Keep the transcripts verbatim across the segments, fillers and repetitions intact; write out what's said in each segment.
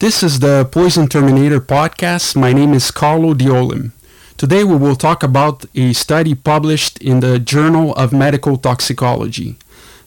This is the Poison Terminator podcast. My name is Carlo Diolim. Today we will talk about a study published in the Journal of Medical Toxicology.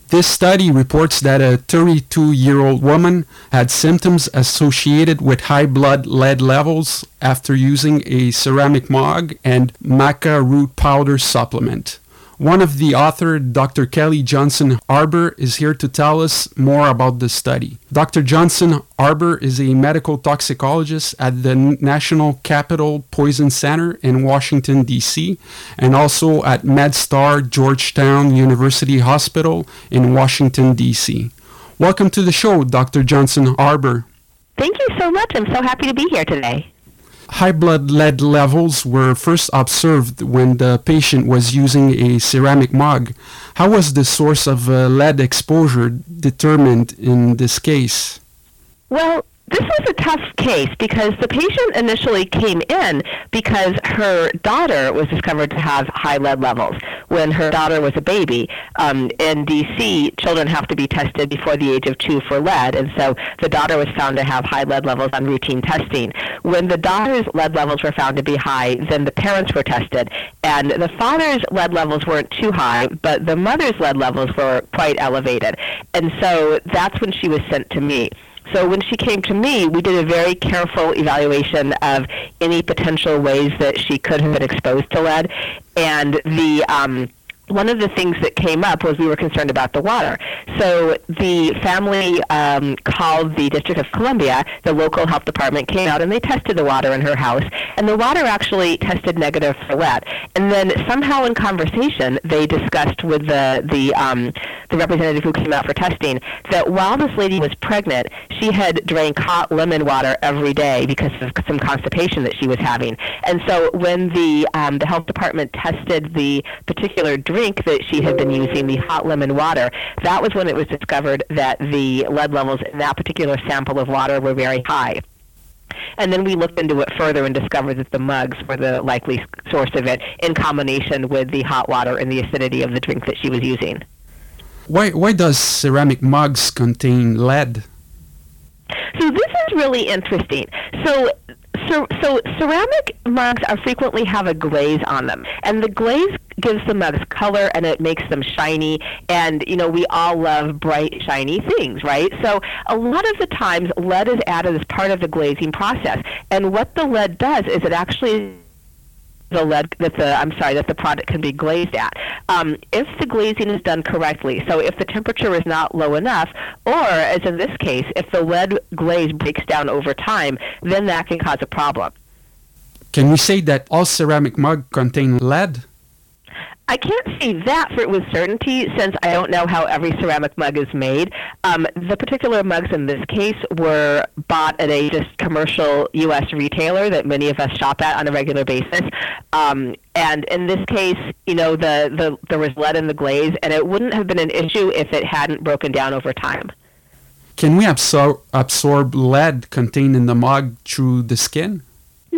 This study reports that a thirty-two-year-old woman had symptoms associated with high blood lead levels after using a ceramic M O G and maca root powder supplement. One of the author, Doctor Kelly Johnson-Arbor, is here to tell us more about this study. Doctor Johnson-Arbor is a medical toxicologist at the National Capital Poison Center in Washington, D C, and also at MedStar Georgetown University Hospital in Washington, D C. Welcome to the show, Doctor Johnson-Arbor. Thank you so much. I'm so happy to be here today. High blood lead levels were first observed when the patient was using a ceramic mug. How was the source of uh, lead exposure determined in this case? Well, this was a tough case because the patient initially came in because her daughter was discovered to have high lead levels when her daughter was a baby. Um, in D C, children have to be tested before the age of two for lead, and so the daughter was found to have high lead levels on routine testing. When the daughter's lead levels were found to be high, then the parents were tested, and the father's lead levels weren't too high, but the mother's lead levels were quite elevated, and so that's when she was sent to me. So when she came to me, we did a very careful evaluation of any potential ways that she could have been exposed to lead, and the um, one of the things that came up was we were concerned about the water. So the family um, called the District of Columbia. The local health department came out and they tested the water in her house, and the water actually tested negative for lead. And then somehow in conversation, they discussed with the the um, the representative who came out for testing that while this lady was pregnant, she had drank hot lemon water every day because of some constipation that she was having. And so when the um, the health department tested the particular drink that she had been using, the hot lemon water, that was when it was discovered that the lead levels in that particular sample of water were very high. And then we looked into it further and discovered that the mugs were the likely source of it in combination with the hot water and the acidity of the drink that she was using. Why, why does ceramic mugs contain lead? So this is really interesting. So So, so ceramic mugs are frequently have a glaze on them, and the glaze gives the mugs color and it makes them shiny, and, you know, we all love bright, shiny things, right? So a lot of the times, lead is added as part of the glazing process, and what the lead does is it actually... the lead that the I'm sorry that the product can be glazed at. Um, if the glazing is done correctly, so if the temperature is not low enough, or as in this case, if the lead glaze breaks down over time, then that can cause a problem. Can we say that all ceramic mugs contain lead? I can't say that for, with certainty, since I don't know how every ceramic mug is made. Um, the particular mugs in this case were bought at a just commercial U S retailer that many of us shop at on a regular basis. Um, and in this case, you know, the, the there was lead in the glaze, and it wouldn't have been an issue if it hadn't broken down over time. Can we absor- absorb lead contained in the mug through the skin?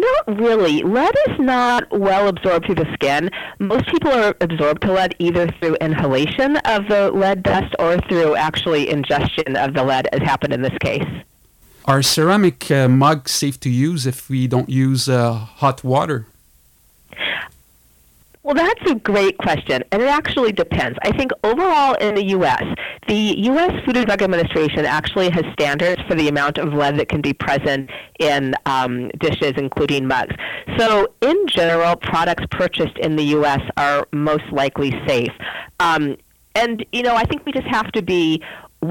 Not really. Lead is not well absorbed through the skin. Most people are absorbed to lead either through inhalation of the lead dust or through actually ingestion of the lead, as happened in this case. Are ceramic uh, mugs safe to use if we don't use uh, hot water? Well, that's a great question, and it actually depends. I think overall in the U S, the U S Food and Drug Administration actually has standards for the amount of lead that can be present in um, dishes, including mugs. So in general, products purchased in the U S are most likely safe. Um, and, you know, I think we just have to be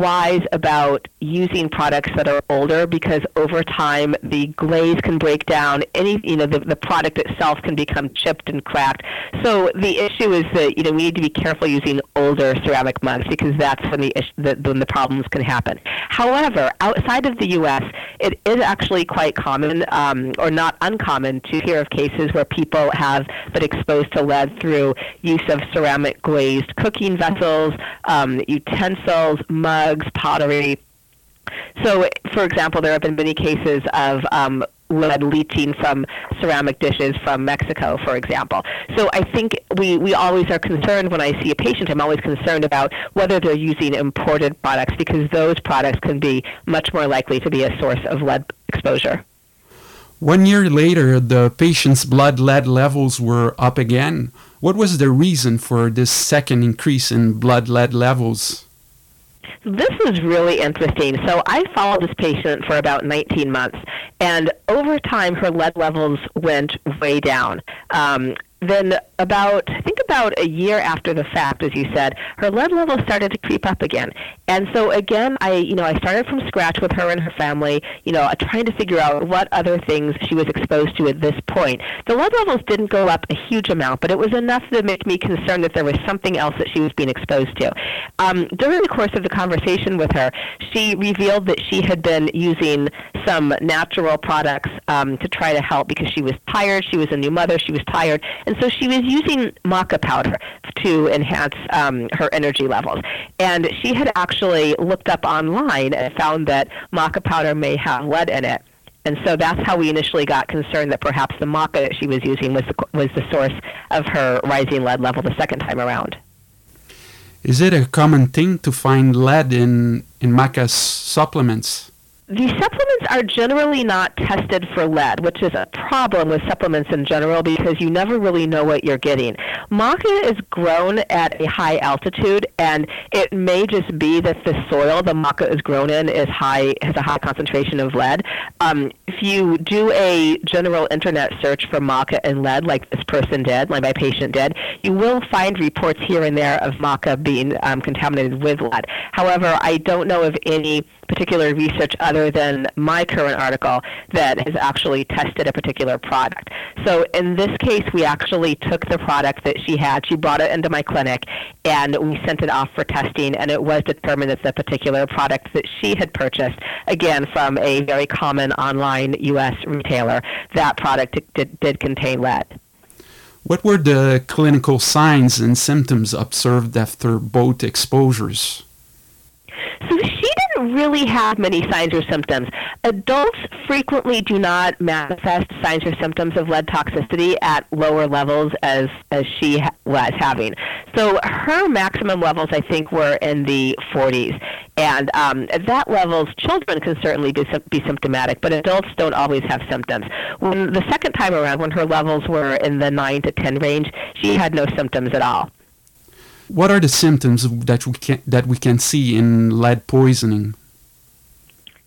wise about using products that are older, because over time the glaze can break down, any you know the, the product itself can become chipped and cracked. So the issue is that, you know, we need to be careful using older ceramic mugs, because that's when the, issue, the when the problems can happen. However, outside of the U S, it is actually quite common um, or not uncommon to hear of cases where people have been exposed to lead through use of ceramic glazed cooking vessels, um, utensils, mugs, pottery. So, for example, there have been many cases of um, lead leaching from ceramic dishes from Mexico, for example. So I think we, we always are concerned when I see a patient, I'm always concerned about whether they're using imported products, because those products can be much more likely to be a source of lead exposure. One year later, the patient's blood lead levels were up again. What was the reason for this second increase in blood lead levels? This is really interesting. So I followed this patient for about nineteen months, and over time, her lead levels went way down. Um, then about, I think about a year after the fact, as you said, her lead levels started to creep up again. And so again, I, you know, I started from scratch with her and her family, you know, trying to figure out what other things she was exposed to at this point. The lead levels didn't go up a huge amount, but it was enough to make me concerned that there was something else that she was being exposed to. Um, during the course of the conversation with her, she revealed that she had been using some natural products um, to try to help because she was tired. She was a new mother. She was tired. And so she was using maca powder to enhance um, her energy levels. And she had actually looked up online and found that maca powder may have lead in it. And so that's how we initially got concerned that perhaps the maca that she was using was the, was the source of her rising lead level the second time around. Is it a common thing to find lead in, in maca supplements? The supplements are generally not tested for lead, which is a problem with supplements in general because you never really know what you're getting. Maca is grown at a high altitude, and it may just be that the soil the maca is grown in is high has a high concentration of lead. Um, if you do a general internet search for maca and lead, like this person did, like my patient did, you will find reports here and there of maca being um, contaminated with lead. However, I don't know of any particular research other than my current article that has actually tested a particular product. So in this case, we actually took the product that she had. She brought it into my clinic, and we sent it off for testing, and it was determined that the particular product that she had purchased, again, from a very common online U S retailer, that product did, did contain lead. What were the clinical signs and symptoms observed after both exposures? So she didn't really have many signs or symptoms. Adults frequently do not manifest signs or symptoms of lead toxicity at lower levels as, as she ha- was having. So her maximum levels, I think, were in the forties. And um, at that level, children can certainly be, be symptomatic, but adults don't always have symptoms. When the second time around, when her levels were in the nine to ten range, she had no symptoms at all. What are the symptoms that we can that we can see in lead poisoning?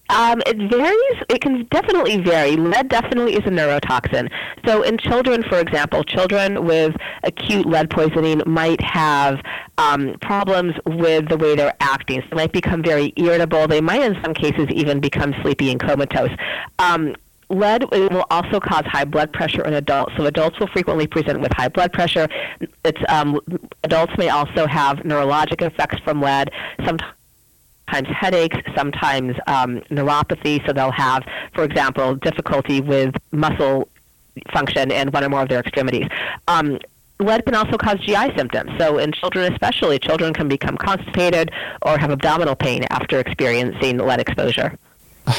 Um, it varies. It can definitely vary. Lead definitely is a neurotoxin. So in children, for example, children with acute lead poisoning might have um, problems with the way they're acting. So they might become very irritable. They might, in some cases, even become sleepy and comatose. Um, Lead will also cause high blood pressure in adults, so adults will frequently present with high blood pressure. It's um, adults may also have neurologic effects from lead, sometimes headaches, sometimes um, neuropathy, so they'll have, for example, difficulty with muscle function in one or more of their extremities. Um, Lead can also cause G I symptoms. So in children especially, children can become constipated or have abdominal pain after experiencing lead exposure.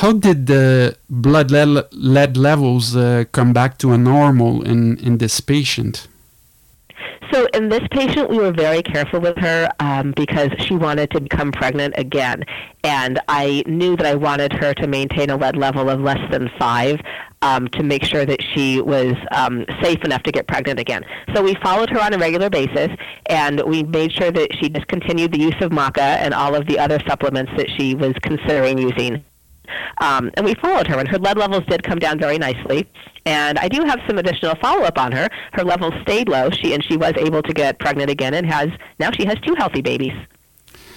How did the blood le- lead levels uh, come back to a normal in, in this patient? So in this patient, we were very careful with her um, because she wanted to become pregnant again. And I knew that I wanted her to maintain a lead level of less than five um, to make sure that she was um, safe enough to get pregnant again. So we followed her on a regular basis, and we made sure that she discontinued the use of maca and all of the other supplements that she was considering using. Um, and we followed her, and her lead levels did come down very nicely. And I do have some additional follow-up on her. Her levels stayed low, she and she was able to get pregnant again, and has now she has two healthy babies.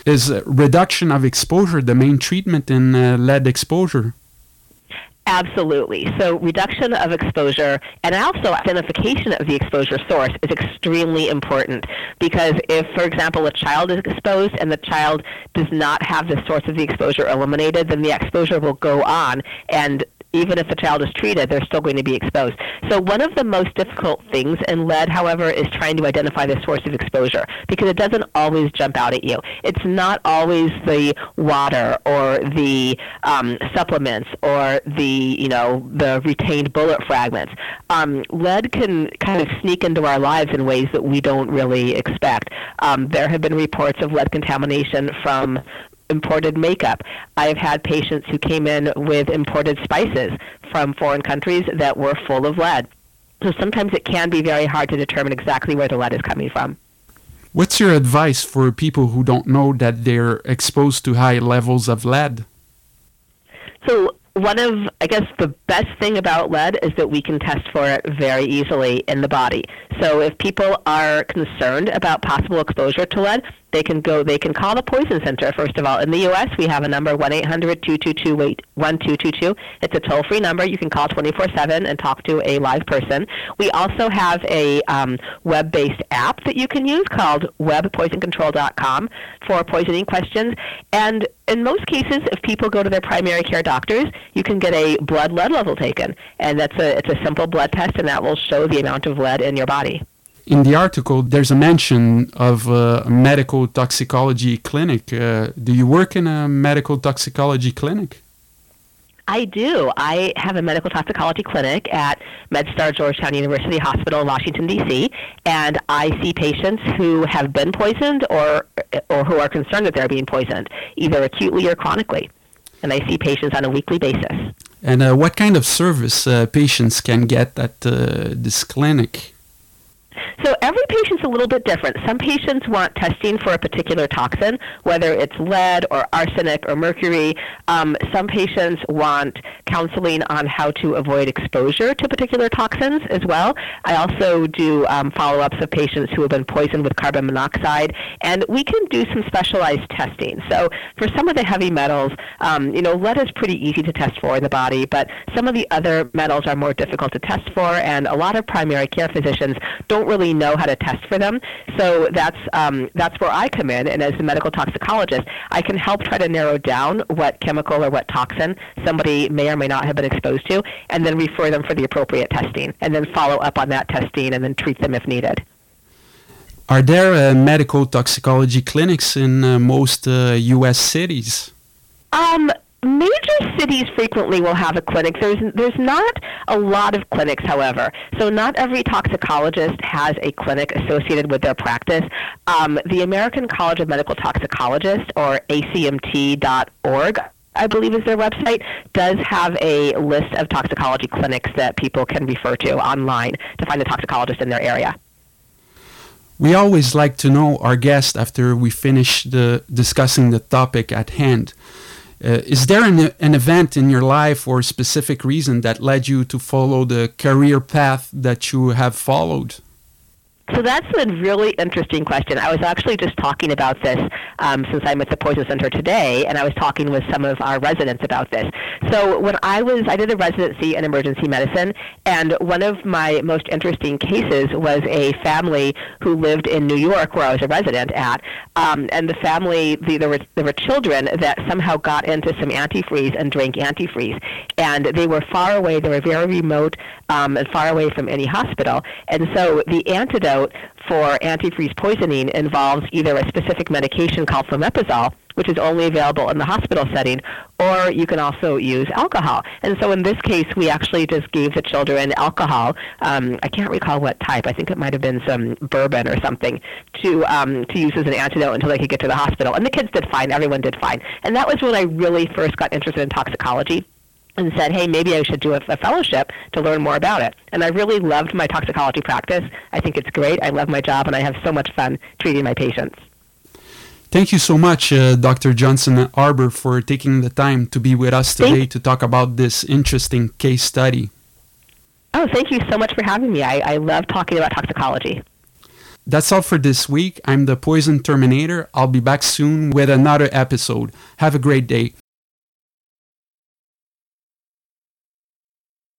Is uh, reduction of exposure the main treatment in uh, lead exposure? Absolutely. So reduction of exposure and also identification of the exposure source is extremely important because if, for example, a child is exposed and the child does not have the source of the exposure eliminated, then the exposure will go on, and even if the child is treated, they're still going to be exposed. So one of the most difficult things in lead, however, is trying to identify the source of exposure because it doesn't always jump out at you. It's not always the water or the um, supplements or the, you know, the retained bullet fragments. Um, lead can kind of sneak into our lives in ways that we don't really expect. Um, there have been reports of lead contamination from imported makeup. I have had patients who came in with imported spices from foreign countries that were full of lead. So sometimes it can be very hard to determine exactly where the lead is coming from. What's your advice for people who don't know that they're exposed to high levels of lead? So one of, I guess, the best thing about lead is that we can test for it very easily in the body. So if people are concerned about possible exposure to lead, they can go, they can call the Poison Center, first of all. In the U S, we have a number, one eight hundred two two two one two two two. It's a toll-free number. You can call twenty-four seven and talk to a live person. We also have a um, web-based app that you can use called web poison control dot com for poisoning questions. And in most cases, if people go to their primary care doctors, you can get a blood lead level taken. And that's a it's a simple blood test, and that will show the amount of lead in your body. In the article, there's a mention of a medical toxicology clinic. Uh, do you work in a medical toxicology clinic? I do. I have a medical toxicology clinic at MedStar Georgetown University Hospital in Washington, D C, and I see patients who have been poisoned or, or who are concerned that they're being poisoned, either acutely or chronically. And I see patients on a weekly basis. And uh, what kind of service uh, patients can get at uh, this clinic? So every patient's a little bit different. Some patients want testing for a particular toxin, whether it's lead or arsenic or mercury. Um, some patients want counseling on how to avoid exposure to particular toxins as well. I also do um, follow-ups of patients who have been poisoned with carbon monoxide, and we can do some specialized testing. So for some of the heavy metals, um, you know, lead is pretty easy to test for in the body, but some of the other metals are more difficult to test for, and a lot of primary care physicians don't really know how to test for them. So that's um, that's where I come in, and as a medical toxicologist, I can help try to narrow down what chemical or what toxin somebody may or may not have been exposed to, and then refer them for the appropriate testing, and then follow up on that testing, and then treat them if needed. Are there uh, medical toxicology clinics in uh, most uh, U S cities? Um. Major cities frequently will have a clinic. There's there's not a lot of clinics, however. So not every toxicologist has a clinic associated with their practice. Um, the American College of Medical Toxicologists, or A C M T dot org, I believe is their website, does have a list of toxicology clinics that people can refer to online to find a toxicologist in their area. We always like to know our guest after we finish the discussing the topic at hand. Uh, is there an, an event in your life or specific reason that led you to follow the career path that you have followed? So that's a really interesting question. I was actually just talking about this um, since I'm at the Poison Center today, and I was talking with some of our residents about this. So when I was, I did a residency in emergency medicine, and one of my most interesting cases was a family who lived in New York, where I was a resident at, um, and the family, the, there, were, there were children that somehow got into some antifreeze and drank antifreeze, and they were far away, they were very remote um, and far away from any hospital, and so the antidote for antifreeze poisoning involves either a specific medication called fomepizole, which is only available in the hospital setting, or you can also use alcohol. And so in this case, we actually just gave the children alcohol. Um, I can't recall what type. I think it might have been some bourbon or something to um, to use as an antidote until they could get to the hospital. And the kids did fine. Everyone did fine. And that was when I really first got interested in toxicology and said, hey, maybe I should do a, a fellowship to learn more about it. And I really loved my toxicology practice. I think it's great. I love my job, and I have so much fun treating my patients. Thank you so much, uh, Doctor Johnson-Arbor, for taking the time to be with us today thank- to talk about this interesting case study. Oh, thank you so much for having me. I, I love talking about toxicology. That's all for this week. I'm the Poison Terminator. I'll be back soon with another episode. Have a great day.